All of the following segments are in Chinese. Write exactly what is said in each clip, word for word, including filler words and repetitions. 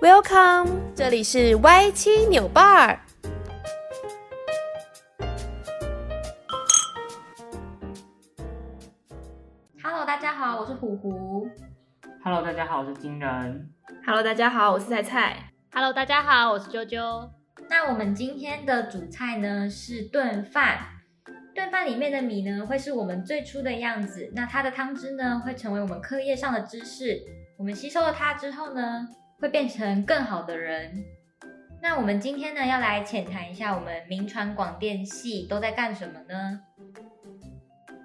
Welcome， 这里是 Y 七 扭伴。Hello， 大家好，我是虎虎。Hello， 大家好，我是金人。Hello， 大家好，我是菜菜。Hello， 大家好，我是啾啾。那我们今天的主菜呢是炖饭，炖饭里面的米呢会是我们最初的样子，那它的汤汁呢会成为我们课业上的知识，我们吸收了它之后呢，会变成更好的人。那我们今天呢，要来浅谈一下我们民传广电系都在干什么呢？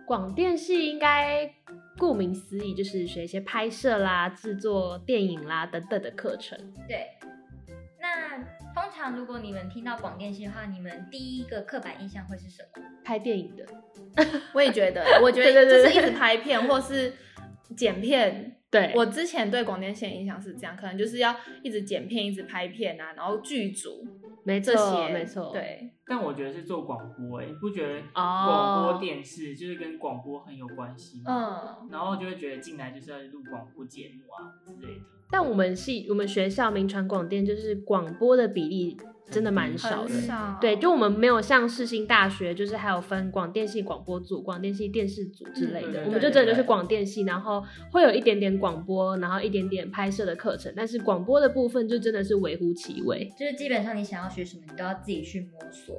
广电系应该顾名思义就是学一些拍摄啦、制作电影啦等等的课程。对。那通常如果你们听到广电系的话，你们第一个刻板印象会是什么？拍电影的。我也觉得，我觉得就是一直拍片或是剪片。对，我之前对广电系的印象是这样，可能就是要一直剪片、一直拍片啊，然后剧组，没错，没错，对。但我觉得是做广播、欸，哎，不觉得广播电视、oh. 就是跟广播很有关系吗？嗯，然后就会觉得进来就是要录广播节目啊之类的。但我们系我们学校民传广电就是广播的比例真的蛮少的，少对，就我们没有像世新大学，就是还有分广电系广播组、广电系电视组之类的，嗯、对对对对对我们就真的就是广电系，然后会有一点点广播，然后一点点拍摄的课程，但是广播的部分就真的是微乎其微，就是基本上你想要学什么，你都要自己去摸索。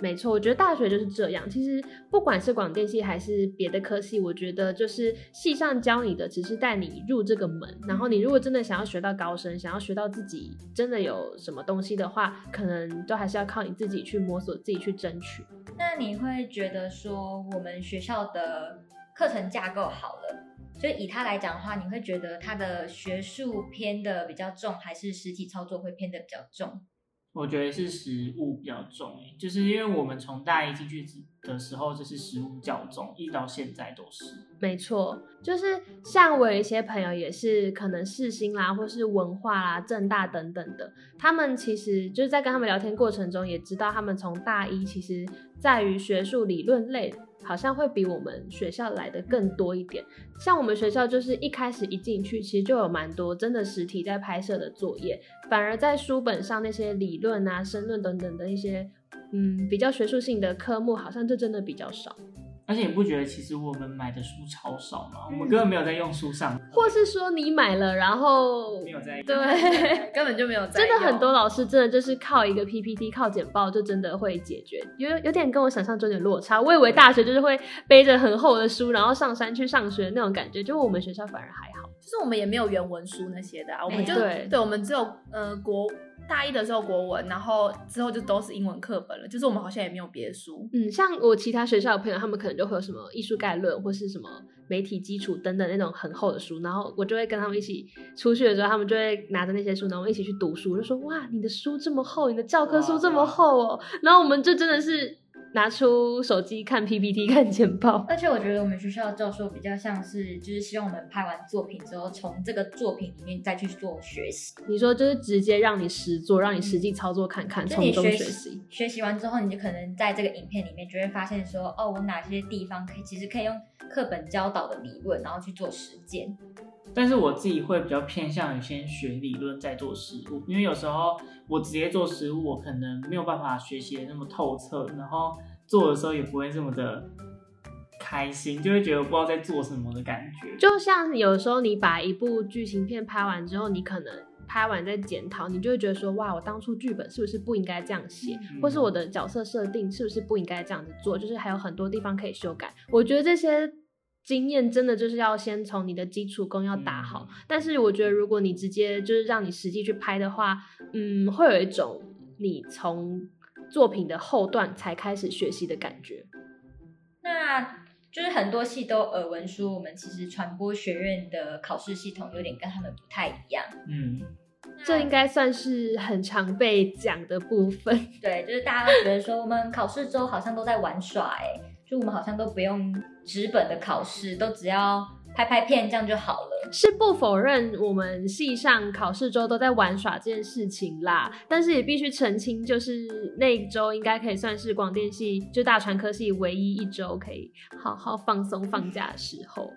没错，我觉得大学就是这样。其实不管是广电系还是别的科系，我觉得就是系上教你的只是带你入这个门，然后你如果真的想要学到高深，想要学到自己真的有什么东西的话，可能都还是要靠你自己去摸索，自己去争取。那你会觉得说我们学校的课程架构好了，就以它来讲的话，你会觉得它的学术偏的比较重，还是实体操作会偏的比较重？我觉得是实务比较重，就是因为我们从大一进去的时候就是实务较重，一直到现在都是。没错，就是像我有一些朋友也是可能世新啦或是文化啦、政大等等的，他们其实就是在跟他们聊天过程中也知道，他们从大一其实在于学术理论类好像会比我们学校来的更多一点。像我们学校就是一开始一进去其实就有蛮多真的实体在拍摄的作业，反而在书本上那些理论啊、申论等等的一些嗯比较学术性的科目好像就真的比较少。而且你不觉得其实我们买的书超少吗？我们根本没有在用书上，或是说你买了然后没有在用，对，根本就没有在用。真的很多老师真的就是靠一个 P P T 靠简报就真的会解决，有有点跟我想象中有点落差。我以为大学就是会背着很厚的书然后上山去上学那种感觉，就我们学校反而还好，就是我们也没有原文书那些的啊，我们就、欸、对, 对我们只有呃国大一的时候国文，然后之后就都是英文课本了，就是我们好像也没有别的书。嗯，像我其他学校的朋友，他们可能就会有什么艺术概论或是什么媒体基础等等那种很厚的书，然后我就会跟他们一起出去的时候，他们就会拿着那些书，然后我们一起去读书，就说哇，你的书这么厚，你的教科书这么厚哦，然后我们就真的是拿出手机看 P P T 看简报。而且我觉得我们学校的教授比较像是就是希望我们拍完作品之后从这个作品里面再去做学习。你说就是直接让你实作，让你实际操作看看，从、嗯、中学习。学习完之后你就可能在这个影片里面就会发现说哦，我哪些地方可以其实可以用课本教导的理论然后去做实践。但是我自己会比较偏向于先学理论再做实务，因为有时候我直接做实务，我可能没有办法学习的那么透彻，然后做的时候也不会这么的开心，就会觉得我不知道在做什么的感觉。就像有时候你把一部剧情片拍完之后，你可能拍完再检讨，你就会觉得说哇，我当初剧本是不是不应该这样写、嗯、或是我的角色设定是不是不应该这样子做，就是还有很多地方可以修改。我觉得这些经验真的就是要先从你的基础功要打好、嗯、但是我觉得如果你直接就是让你实际去拍的话，嗯，会有一种你从作品的后段才开始学习的感觉。那就是很多系都耳闻说我们其实传播学院的考试系统有点跟他们不太一样，嗯，这应该算是很常被讲的部分。对，就是大家都觉得说我们考试之后好像都在玩耍欸，就我们好像都不用纸本的考试，都只要拍拍片这样就好了。是不否认我们系上考试周都在玩耍这件事情啦，但是也必须澄清，就是那一周应该可以算是广电系就大传科系唯一一周可以好好放松放假的时候。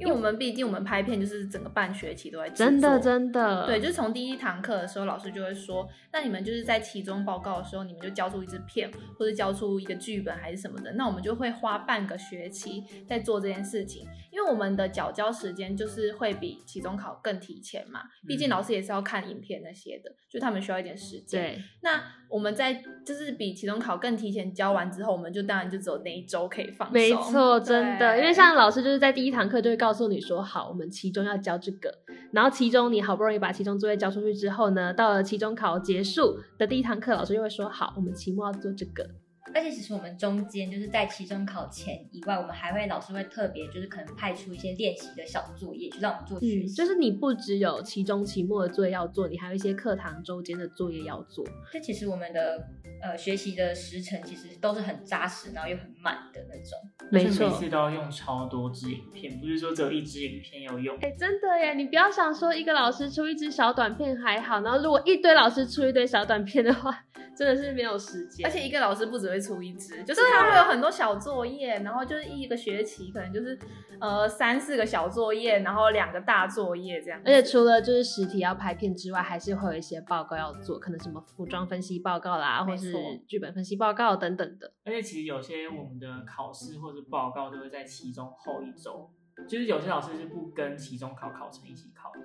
因为我们毕竟我们拍片就是整个半学期都在制作，真的真的，对，就是从第一堂课的时候，老师就会说，那你们就是在期中报告的时候，你们就交出一支片，或者交出一个剧本还是什么的，那我们就会花半个学期在做这件事情，因为我们的缴交时间就是会比期中考更提前嘛，毕竟老师也是要看影片那些的，就他们需要一点时间。对，那我们在就是比期中考更提前交完之后，我们就当然就只有那一周可以放松。没错，真的，因为像老师就是在第一堂课就会告诉你说，好，我们期中要交这个，然后期中你好不容易把期中作业交出去之后呢，到了期中考结束的第一堂课，老师就会说，好，我们期末要做这个。而且其实我们中间就是在期中考前以外，我们还会老师会特别就是可能派出一些练习的小作业，就让我们做学习、嗯、就是你不只有期中期末的作业要做，你还有一些课堂周间的作业要做。这其实我们的呃学习的时程其实都是很扎实然后又很满的那种，没错，每次都要用超多支影片，不是说只有一支影片要用、欸、真的耶，你不要想说一个老师出一支小短片还好，然后如果一堆老师出一堆小短片的话，真的是没有时间。而且一个老师不只会出一支，就是他会有很多小作业，然后就是一个学期可能就是呃三四个小作业，然后两个大作业这样。而且除了就是实体要拍片之外，还是会有一些报告要做，可能什么服装分析报告啦，或是剧本分析报告等等的。而且其实有些我们的考试或者报告都会在期中后一周，就是有些老师是不跟期中考考程一起考的，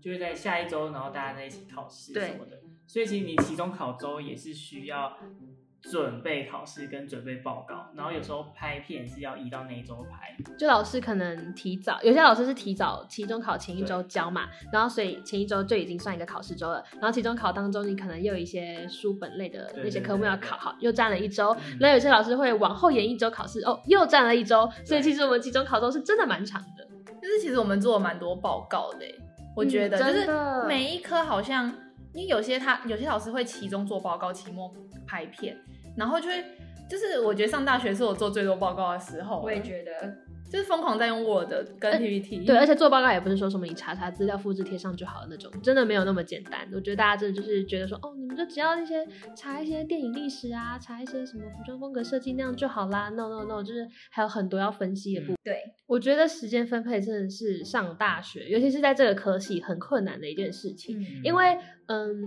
就是在下一周然后大家在一起考试什么的，所以其实你期中考周也是需要准备考试跟准备报告，然后有时候拍片是要移到那一周拍，就老师可能提早，有些老师是提早期中考前一周交嘛，然后所以前一周就已经算一个考试周了，然后期中考当中你可能又有一些书本类的那些科目要考，好又占了一周，那、嗯、有些老师会往后延一周考试，哦又占了一周，所以其实我们期中考周是真的蛮长的。就是其实我们做了蛮多报告的、欸、我觉得、嗯、就是每一科好像因为有些他有些老师会期中做报告，期末拍片，然后就会就是我觉得上大学是我做最多报告的时候，我也觉得就是疯狂在用 Word 跟 P P T、呃、对，而且做报告也不是说什么你查查资料复制贴上就好了那种，真的没有那么简单。我觉得大家真的就是觉得说，哦你们就只要那些查一些电影历史啊，查一些什么服装风格设计那样就好啦， no no no， 就是还有很多要分析的部分、嗯、对，我觉得时间分配真的是上大学尤其是在这个科系很困难的一件事情、嗯、因为嗯，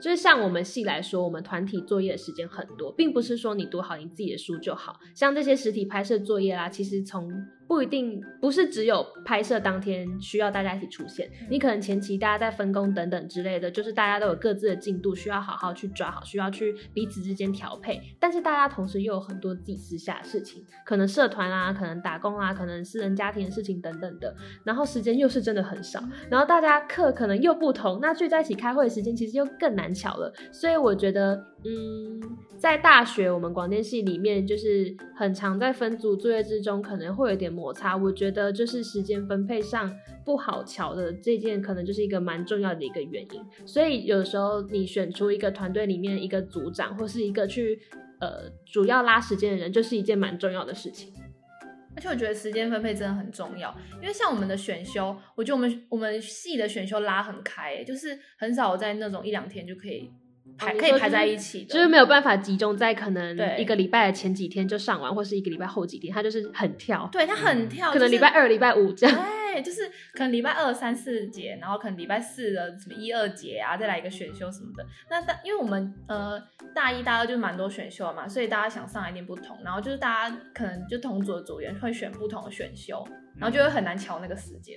就是像我们系来说，我们团体作业的时间很多，并不是说你读好你自己的书就好，像这些实体拍摄作业啦，其实从不一定不是只有拍摄当天需要大家一起出现，你可能前期大家在分工等等之类的，就是大家都有各自的进度需要好好去抓好，需要去彼此之间调配，但是大家同时又有很多自己私下的事情，可能社团啊，可能打工啊，可能私人家庭的事情等等的，然后时间又是真的很少，然后大家课可能又不同，那聚在一起开会的时间其实又更难巧了，所以我觉得嗯，在大学我们广电系里面就是很常在分组作业之中可能会有点摩擦，我觉得就是时间分配上不好巧的这件可能就是一个蛮重要的一个原因，所以有时候你选出一个团队里面一个组长或是一个去呃主要拉时间的人，就是一件蛮重要的事情。而且我觉得时间分配真的很重要，因为像我们的选修，我觉得我们我们系的选修拉很开、欸、就是很少在那种一两天就可以排、哦、可以排在一起的、就是、就是没有办法集中在可能一个礼拜的前几天就上完，或是一个礼拜后几天，它就是很跳，对它很跳、嗯就是、可能礼拜二礼拜五这样，对，就是可能礼拜二三四节，然后可能礼拜四的什么一二节啊，再来一个选修什么的。那因为我们呃大一大二就蛮多选修嘛，所以大家想上一点不同，然后就是大家可能就同组的组员会选不同的选修，然后就会很难瞧那个时间，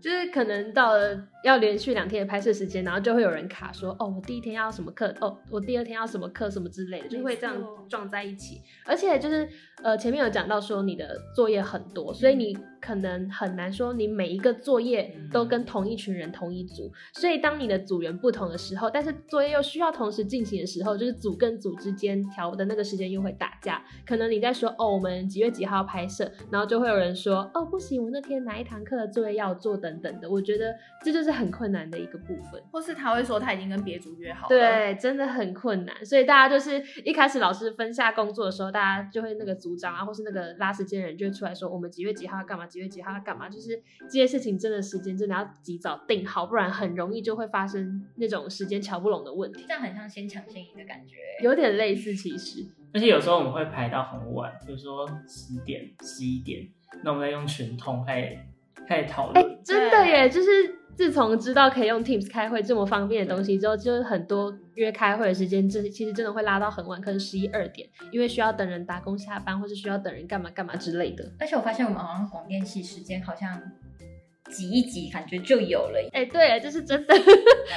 就是可能到了要连续两天的拍摄时间，然后就会有人卡说，哦我第一天要什么课，哦我第二天要什么课什么之类的，就会这样撞在一起。而且就是呃前面有讲到说你的作业很多，所以你可能很难说你每一个作业都跟同一群人同一组，所以当你的组员不同的时候，但是作业又需要同时进行的时候，就是组跟组之间调的那个时间又会打架，可能你在说哦我们几月几号拍摄，然后就会有人说哦不行我那天哪一堂课的作业要做等等的，我觉得这就是很困难的一个部分，或是他会说他已经跟别组约好了，对，真的很困难。所以大家就是一开始老师分下工作的时候，大家就会那个组长啊或是那个拉时间人就会出来说我们几月几号干嘛几月几号干嘛，就是这些事情真的时间真的要及早定好，不然很容易就会发生那种时间瞧不拢的问题，这样很像先抢先赢的感觉，有点类似其实。而且有时候我们会排到很晚，比如说十点十一点，那我们再用群通来开始讨论、欸、真的耶，就是自从知道可以用 Teams 开会这么方便的东西之后，就是很多约开会的时间其实真的会拉到很晚，可能十一二点，因为需要等人打工下班，或是需要等人干嘛干嘛之类的。而且我发现我们好像广电系时间好像挤一挤感觉就有了。哎、欸，对，这是真的。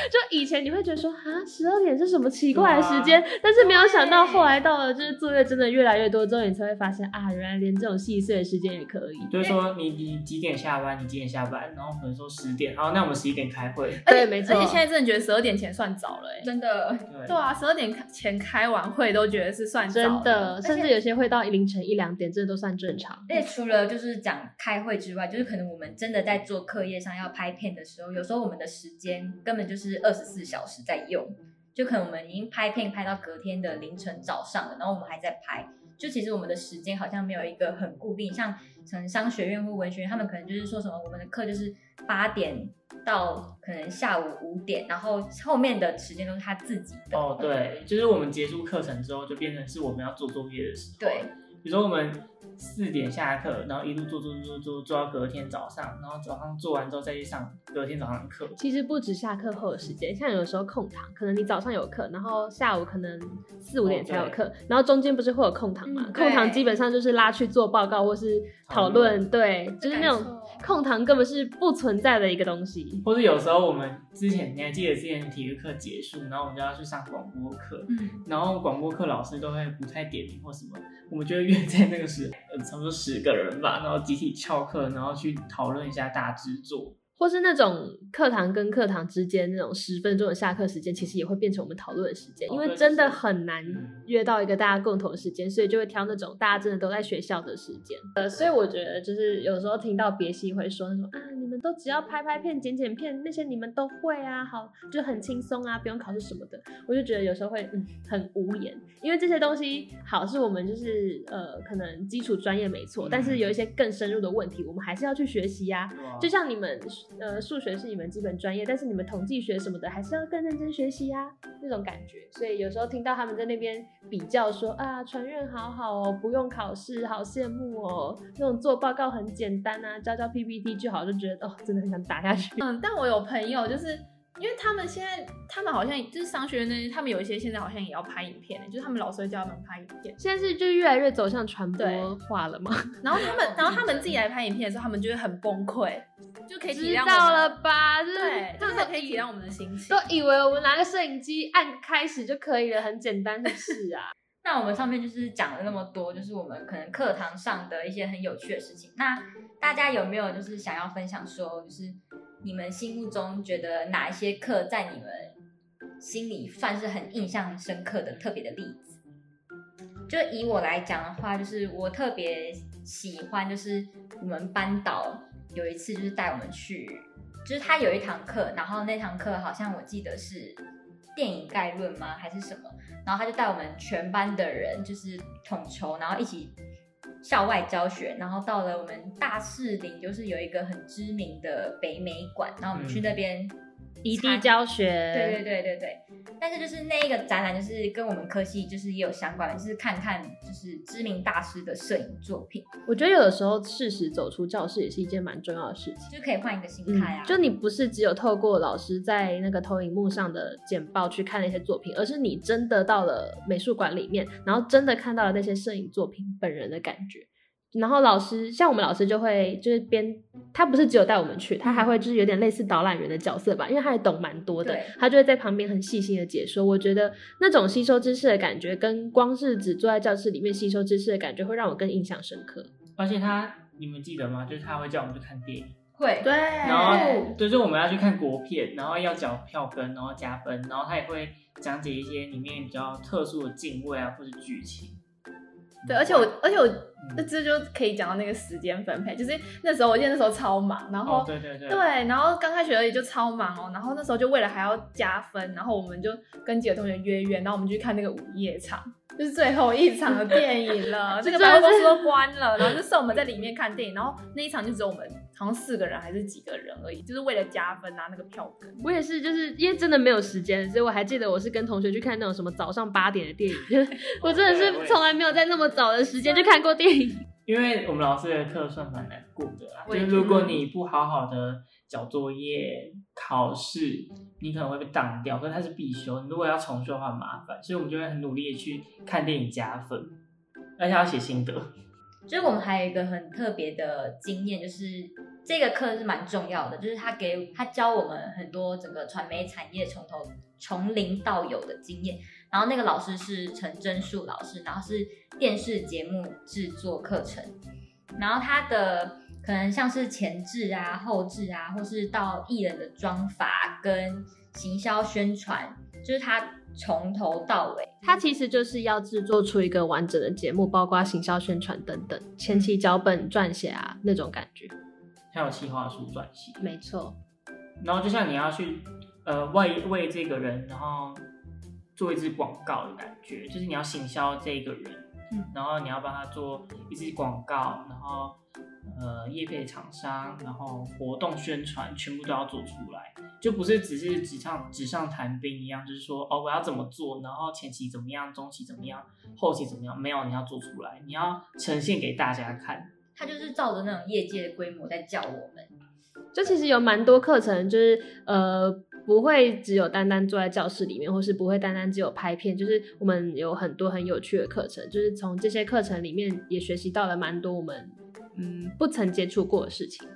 就以前你会觉得说啊，十二点是什么奇怪的时间，但是没有想到后来到了就是作业真的越来越多之后，你才会发现啊，原来连这种细碎的时间也可以。就是说你你几点下班，你几点下班，然后可能说十点，好，那我们十一点开会。对，没错。而且现在真的觉得十二点前算早了、欸，真的。对, 对啊，十二点前开完会都觉得是算早了，真的，甚至有些会到凌晨一两点，这都算正常。而且除了就是讲开会之外，就是可能我们真的在做。课业上要拍片的时候，有时候我们的时间根本就是二十四小时在用，就可能我们已经拍片拍到隔天的凌晨早上了，然后我们还在拍，就其实我们的时间好像没有一个很固定，像可能商学院或文学院，他们可能就是说什么我们的课就是八点到可能下午五点，然后后面的时间都是他自己的。哦，对，就是我们结束课程之后，就变成是我们要做作业的时候。对，比如说我们。四点下课，然后一路做做做做做到隔天早上，然后早上做完之后再去上隔天早上的课。其实不止下课后的时间，像有时候空堂，可能你早上有课，然后下午可能四五点才有课，哦、然后中间不是会有空堂嘛、嗯？空堂基本上就是拉去做报告或是讨论，对，就是那种空堂根本是不存在的一个东西。或是有时候我们之前你还记得之前体育课结束，然后我们就要去上广播课，嗯，然后广播课老师都会不太点名或什么，我们就会约在那个时。差不多十个人吧，然后集体翘课，然后去讨论一下大制作，或是那种课堂跟课堂之间那种十分钟的下课时间，其实也会变成我们讨论的时间，因为真的很难约到一个大家共同的时间，所以就会挑那种大家真的都在学校的时间。呃，所以我觉得就是有时候听到别系会说那种啊，你们都只要拍拍片、剪剪片，那些你们都会啊，好，就很轻松啊，不用考试什么的，我就觉得有时候会嗯很无言，因为这些东西好是我们就是呃可能基础专业没错，但是有一些更深入的问题，我们还是要去学习啊，就像你们。呃，数学是你们基本专业，但是你们统计学什么的还是要更认真学习啊，那种感觉。所以有时候听到他们在那边比较说啊，传院好好哦，不用考试，好羡慕哦，那种做报告很简单啊，交交 P P T 就好，就觉得哦，真的很想打下去。嗯，但我有朋友就是。因为他们现在，他们好像就是商学院那些，他们有一些现在好像也要拍影片，就是他们老师会教他们拍影片。现在是就越来越走向传播化了嘛。然后他们，然后他们自己来拍影片的时候，他们就会很崩溃，就可以体谅我们。知道了吧？就是、对，他们都可以体谅我们的心情。都以为我们拿个摄影机按开始就可以了，很简单的事啊。那我们上面就是讲了那么多，就是我们可能课堂上的一些很有趣的事情。那大家有没有就是想要分享说，就是？你们心目中觉得哪一些课在你们心里算是很印象深刻的特别的例子？就以我来讲的话，就是我特别喜欢，就是我们班导有一次就是带我们去，就是他有一堂课，然后那堂课好像我记得是电影概论吗？还是什么？然后他就带我们全班的人就是统筹，然后一起校外教学，然后到了我们大士林，就是有一个很知名的北美馆，然后我们去那边异地教学，对对对对对。但是就是那一个展览，就是跟我们科系就是也有相关，就是看看就是知名大师的摄影作品。我觉得有的时候适时走出教室也是一件蛮重要的事情，就可以换一个心态啊、嗯。就你不是只有透过老师在那个投影幕上的简报去看那些作品，而是你真的到了美术馆里面，然后真的看到了那些摄影作品本人的感觉。然后老师像我们老师就会就是边他不是只有带我们去，他还会就是有点类似导览员的角色吧，因为他也懂蛮多的，他就会在旁边很细心的解说。我觉得那种吸收知识的感觉跟光是只坐在教室里面吸收知识的感觉会让我更印象深刻。而且他你们记得吗，就是他会叫我们去看电影，会，对，然后就是我们要去看国片，然后要缴票根，然后加分，然后他也会讲解一些里面比较特殊的敬畏啊或是剧情。对，而且我，而且我，这、嗯、就可以讲到那个时间分配，就是那时候，我记得那时候超忙，然后、哦、对对对，对，然后刚开学而已就超忙哦，然后那时候就为了还要加分，然后我们就跟几个同学约约，然后我们去看那个午夜场，就是最后一场的电影了，这个百货公司都关了，然后就剩我们在里面看电影，然后那一场就只有我们。好像四个人还是几个人而已，就是为了加分拿、啊、那个票根。我也是，就是因为真的没有时间，所以我还记得我是跟同学去看那种什么早上八点的电影，我真的是从来没有在那么早的时间去看过电影。因为我们老师的课算蛮难过的啦，就是如果你不好好的交作业、考试，你可能会被挡掉，可是它是必修，你如果要重修的话很麻烦，所以我们就会很努力的去看电影加分，而且要写心得。就是我们还有一个很特别的经验，就是这个课是蛮重要的，就是他给他教我们很多整个传媒产业从头从零到有的经验。然后那个老师是陈真树老师，然后是电视节目制作课程，然后他的可能像是前置啊、后置啊，或是到艺人的妆法跟行销宣传，就是他从头到尾，他其实就是要制作出一个完整的节目，包括行销宣传等等，前期脚本撰写啊那种感觉。还有企划书撰写，没错。然后就像你要去呃为为这个人，然后做一支广告的感觉，就是你要行销这个人，嗯，然后你要帮他做一支广告，然后呃业配厂商，然后活动宣传，全部都要做出来，就不是只是纸上纸上谈兵一样，就是说哦我要怎么做，然后前期怎么样，中期怎么样，后期怎么样，没有，你要做出来，你要呈现给大家看。他就是照着那种业界的规模在教我们，就其实有蛮多课程，就是呃不会只有单单坐在教室里面，或是不会单单只有拍片，就是我们有很多很有趣的课程，就是从这些课程里面也学习到了蛮多我们嗯不曾接触过的事情。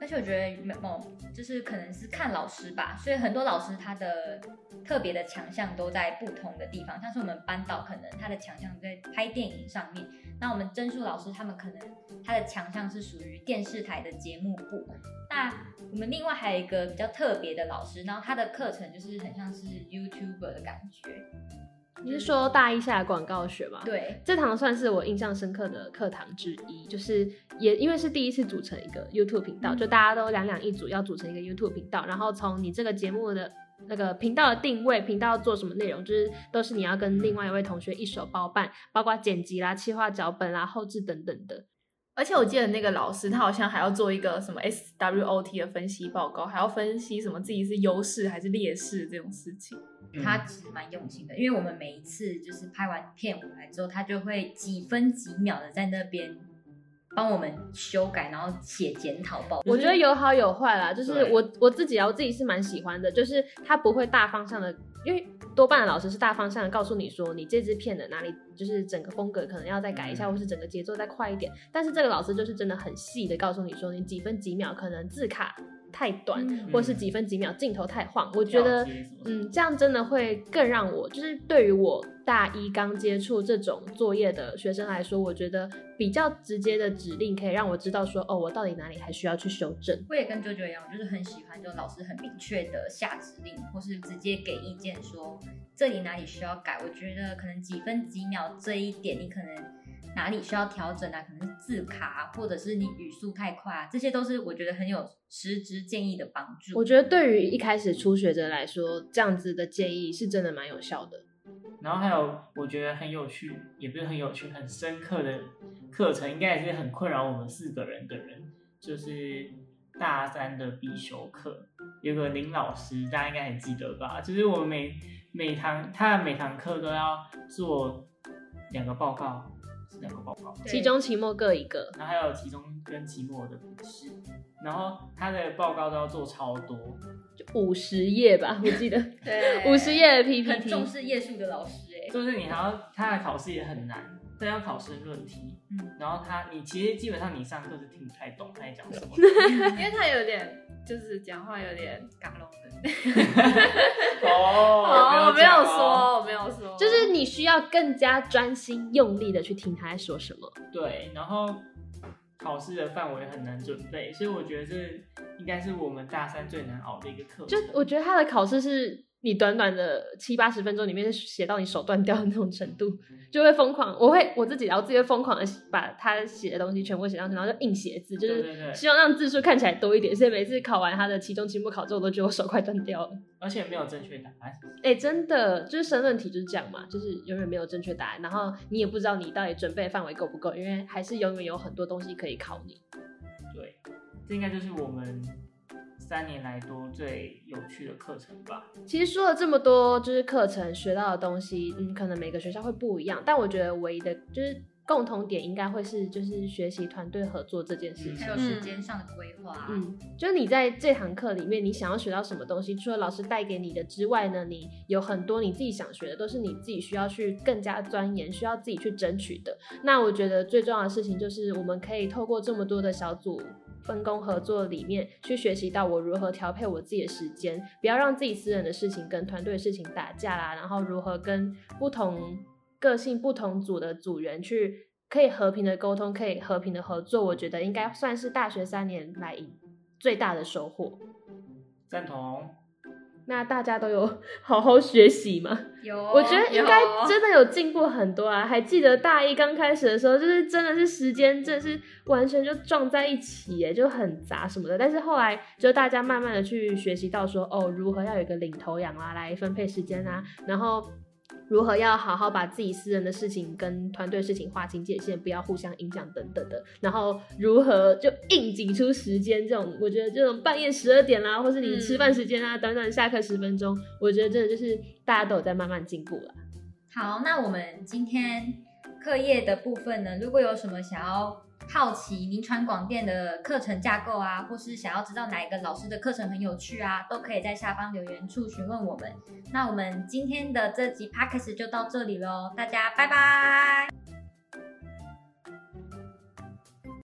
而且我觉得某就是可能是看老师吧，所以很多老师他的特别的强项都在不同的地方，像是我们班导可能他的强项在拍电影上面，那我们真树老师他们可能他的强项是属于电视台的节目部，那我们另外还有一个比较特别的老师，然后他的课程就是很像是 YouTuber 的感觉。你是说大一下的广告学吗？对，这堂算是我印象深刻的课堂之一，就是也因为是第一次组成一个 YouTube 频道，嗯，就大家都两两一组要组成一个 YouTube 频道，然后从你这个节目的那个频道的定位，频道做什么内容，就是都是你要跟另外一位同学一手包办，包括剪辑啦、企划脚本啦、后制等等的。而且我记得那个老师他好像还要做一个什么 S W O T 的分析报告，还要分析什么自己是优势还是劣势这种事情，嗯，他其实蛮用心的，因为我们每一次就是拍完片回来之后，他就会几分几秒的在那边帮我们修改，然后写检讨报告。我觉得有好有坏啦，就是我我自己啊，我自己是蛮喜欢的，就是他不会大方向的，因为多半的老师是大方向的告诉你说，你这支片的哪里就是整个风格可能要再改一下，嗯，或是整个节奏再快一点。但是这个老师就是真的很细的告诉你说，你几分几秒可能字卡太短，嗯，或是几分几秒镜头太晃。我觉得，嗯，这样真的会更让我，就是对于我大一刚接触这种作业的学生来说，我觉得比较直接的指令可以让我知道说，哦，我到底哪里还需要去修正。我也跟啾啾一样，我就是很喜欢，就老师很明确的下指令，或是直接给意见说这里哪里需要改。我觉得可能几分几秒这一点，你可能哪里需要调整啊？可能是字卡，或者是你语速太快啊，这些都是我觉得很有实质建议的帮助。我觉得对于一开始初学者来说，这样子的建议是真的蛮有效的。然后还有我觉得很有趣，也不是很有趣，很深刻的课程，应该也是很困扰我们四个人的人，就是大三的必修课，有个林老师，大家应该还记得吧？就是我们每每堂他的每堂课都要做两个报告。两个报告，期中、期末各一个，然后还有期中跟期末的笔试，然后他的报告都要做超多，就五十页吧，我记得，对，五十页的 P P T， 很重视页数的老师哎，欸，就是你还要他的考试也很难，他要考申论题，嗯，然后他你其实基本上你上课是听不太懂他在讲什么，因为他有点就是讲话有点嘎隆的，哦，我没有说，我没有说，就是你需要更加专心用力的去听他在说什么。对，然后考试的范围很难准备，所以我觉得这应该是我们大三最难熬的一个课程。就我觉得他的考试是，你短短的七八十分钟里面写到你手断掉的那种程度，就会疯狂。我会我自己，然后自己会疯狂的把他写的东西全部写上去，然后就硬写字，就是希望让字数看起来多一点。所以每次考完他的期中、期末考之后，我都觉得我手快断掉了。而且没有正确答案。哎，欸，真的就是申论题就是这样嘛，就是永远没有正确答案，然后你也不知道你到底准备的范围够不够，因为还是永远有很多东西可以考你。对，这应该就是我们三年来多最有趣的课程吧。其实说了这么多，就是课程学到的东西，嗯，可能每个学校会不一样，但我觉得唯一的就是共同点应该会是就是学习团队合作这件事情，还有时间上的规划、啊、嗯，就是你在这堂课里面你想要学到什么东西，除了老师带给你的之外呢，你有很多你自己想学的都是你自己需要去更加钻研，需要自己去争取的。那我觉得最重要的事情就是我们可以透过这么多的小组分工合作里面去学习到我如何调配我自己的时间，不要让自己私人的事情跟团队的事情打架啦，然后如何跟不同个性不同组的组员去可以和平的沟通，可以和平的合作，我觉得应该算是大学三年来最大的收获。赞同。那大家都有好好学习吗？有，我觉得应该真的有进步很多啊！还记得大一刚开始的时候，就是真的是时间真的是完全就撞在一起耶，就很杂什么的。但是后来就大家慢慢的去学习到说，哦，如何要有一个领头羊啊，来分配时间啊，然后如何要好好把自己私人的事情跟团队事情划清界限，不要互相影响等等的，然后如何就硬挤出时间，这种我觉得这种半夜十二点啦，或是你吃饭时间啊、嗯、短短下课十分钟，我觉得真的就是大家都有在慢慢进步了。好，那我们今天课业的部分呢，如果有什么想要好奇名传广电的课程架构啊，或是想要知道哪一个老师的课程很有趣啊，都可以在下方留言处询问我们。那我们今天的这集 Podcast 就到这里咯，大家拜拜。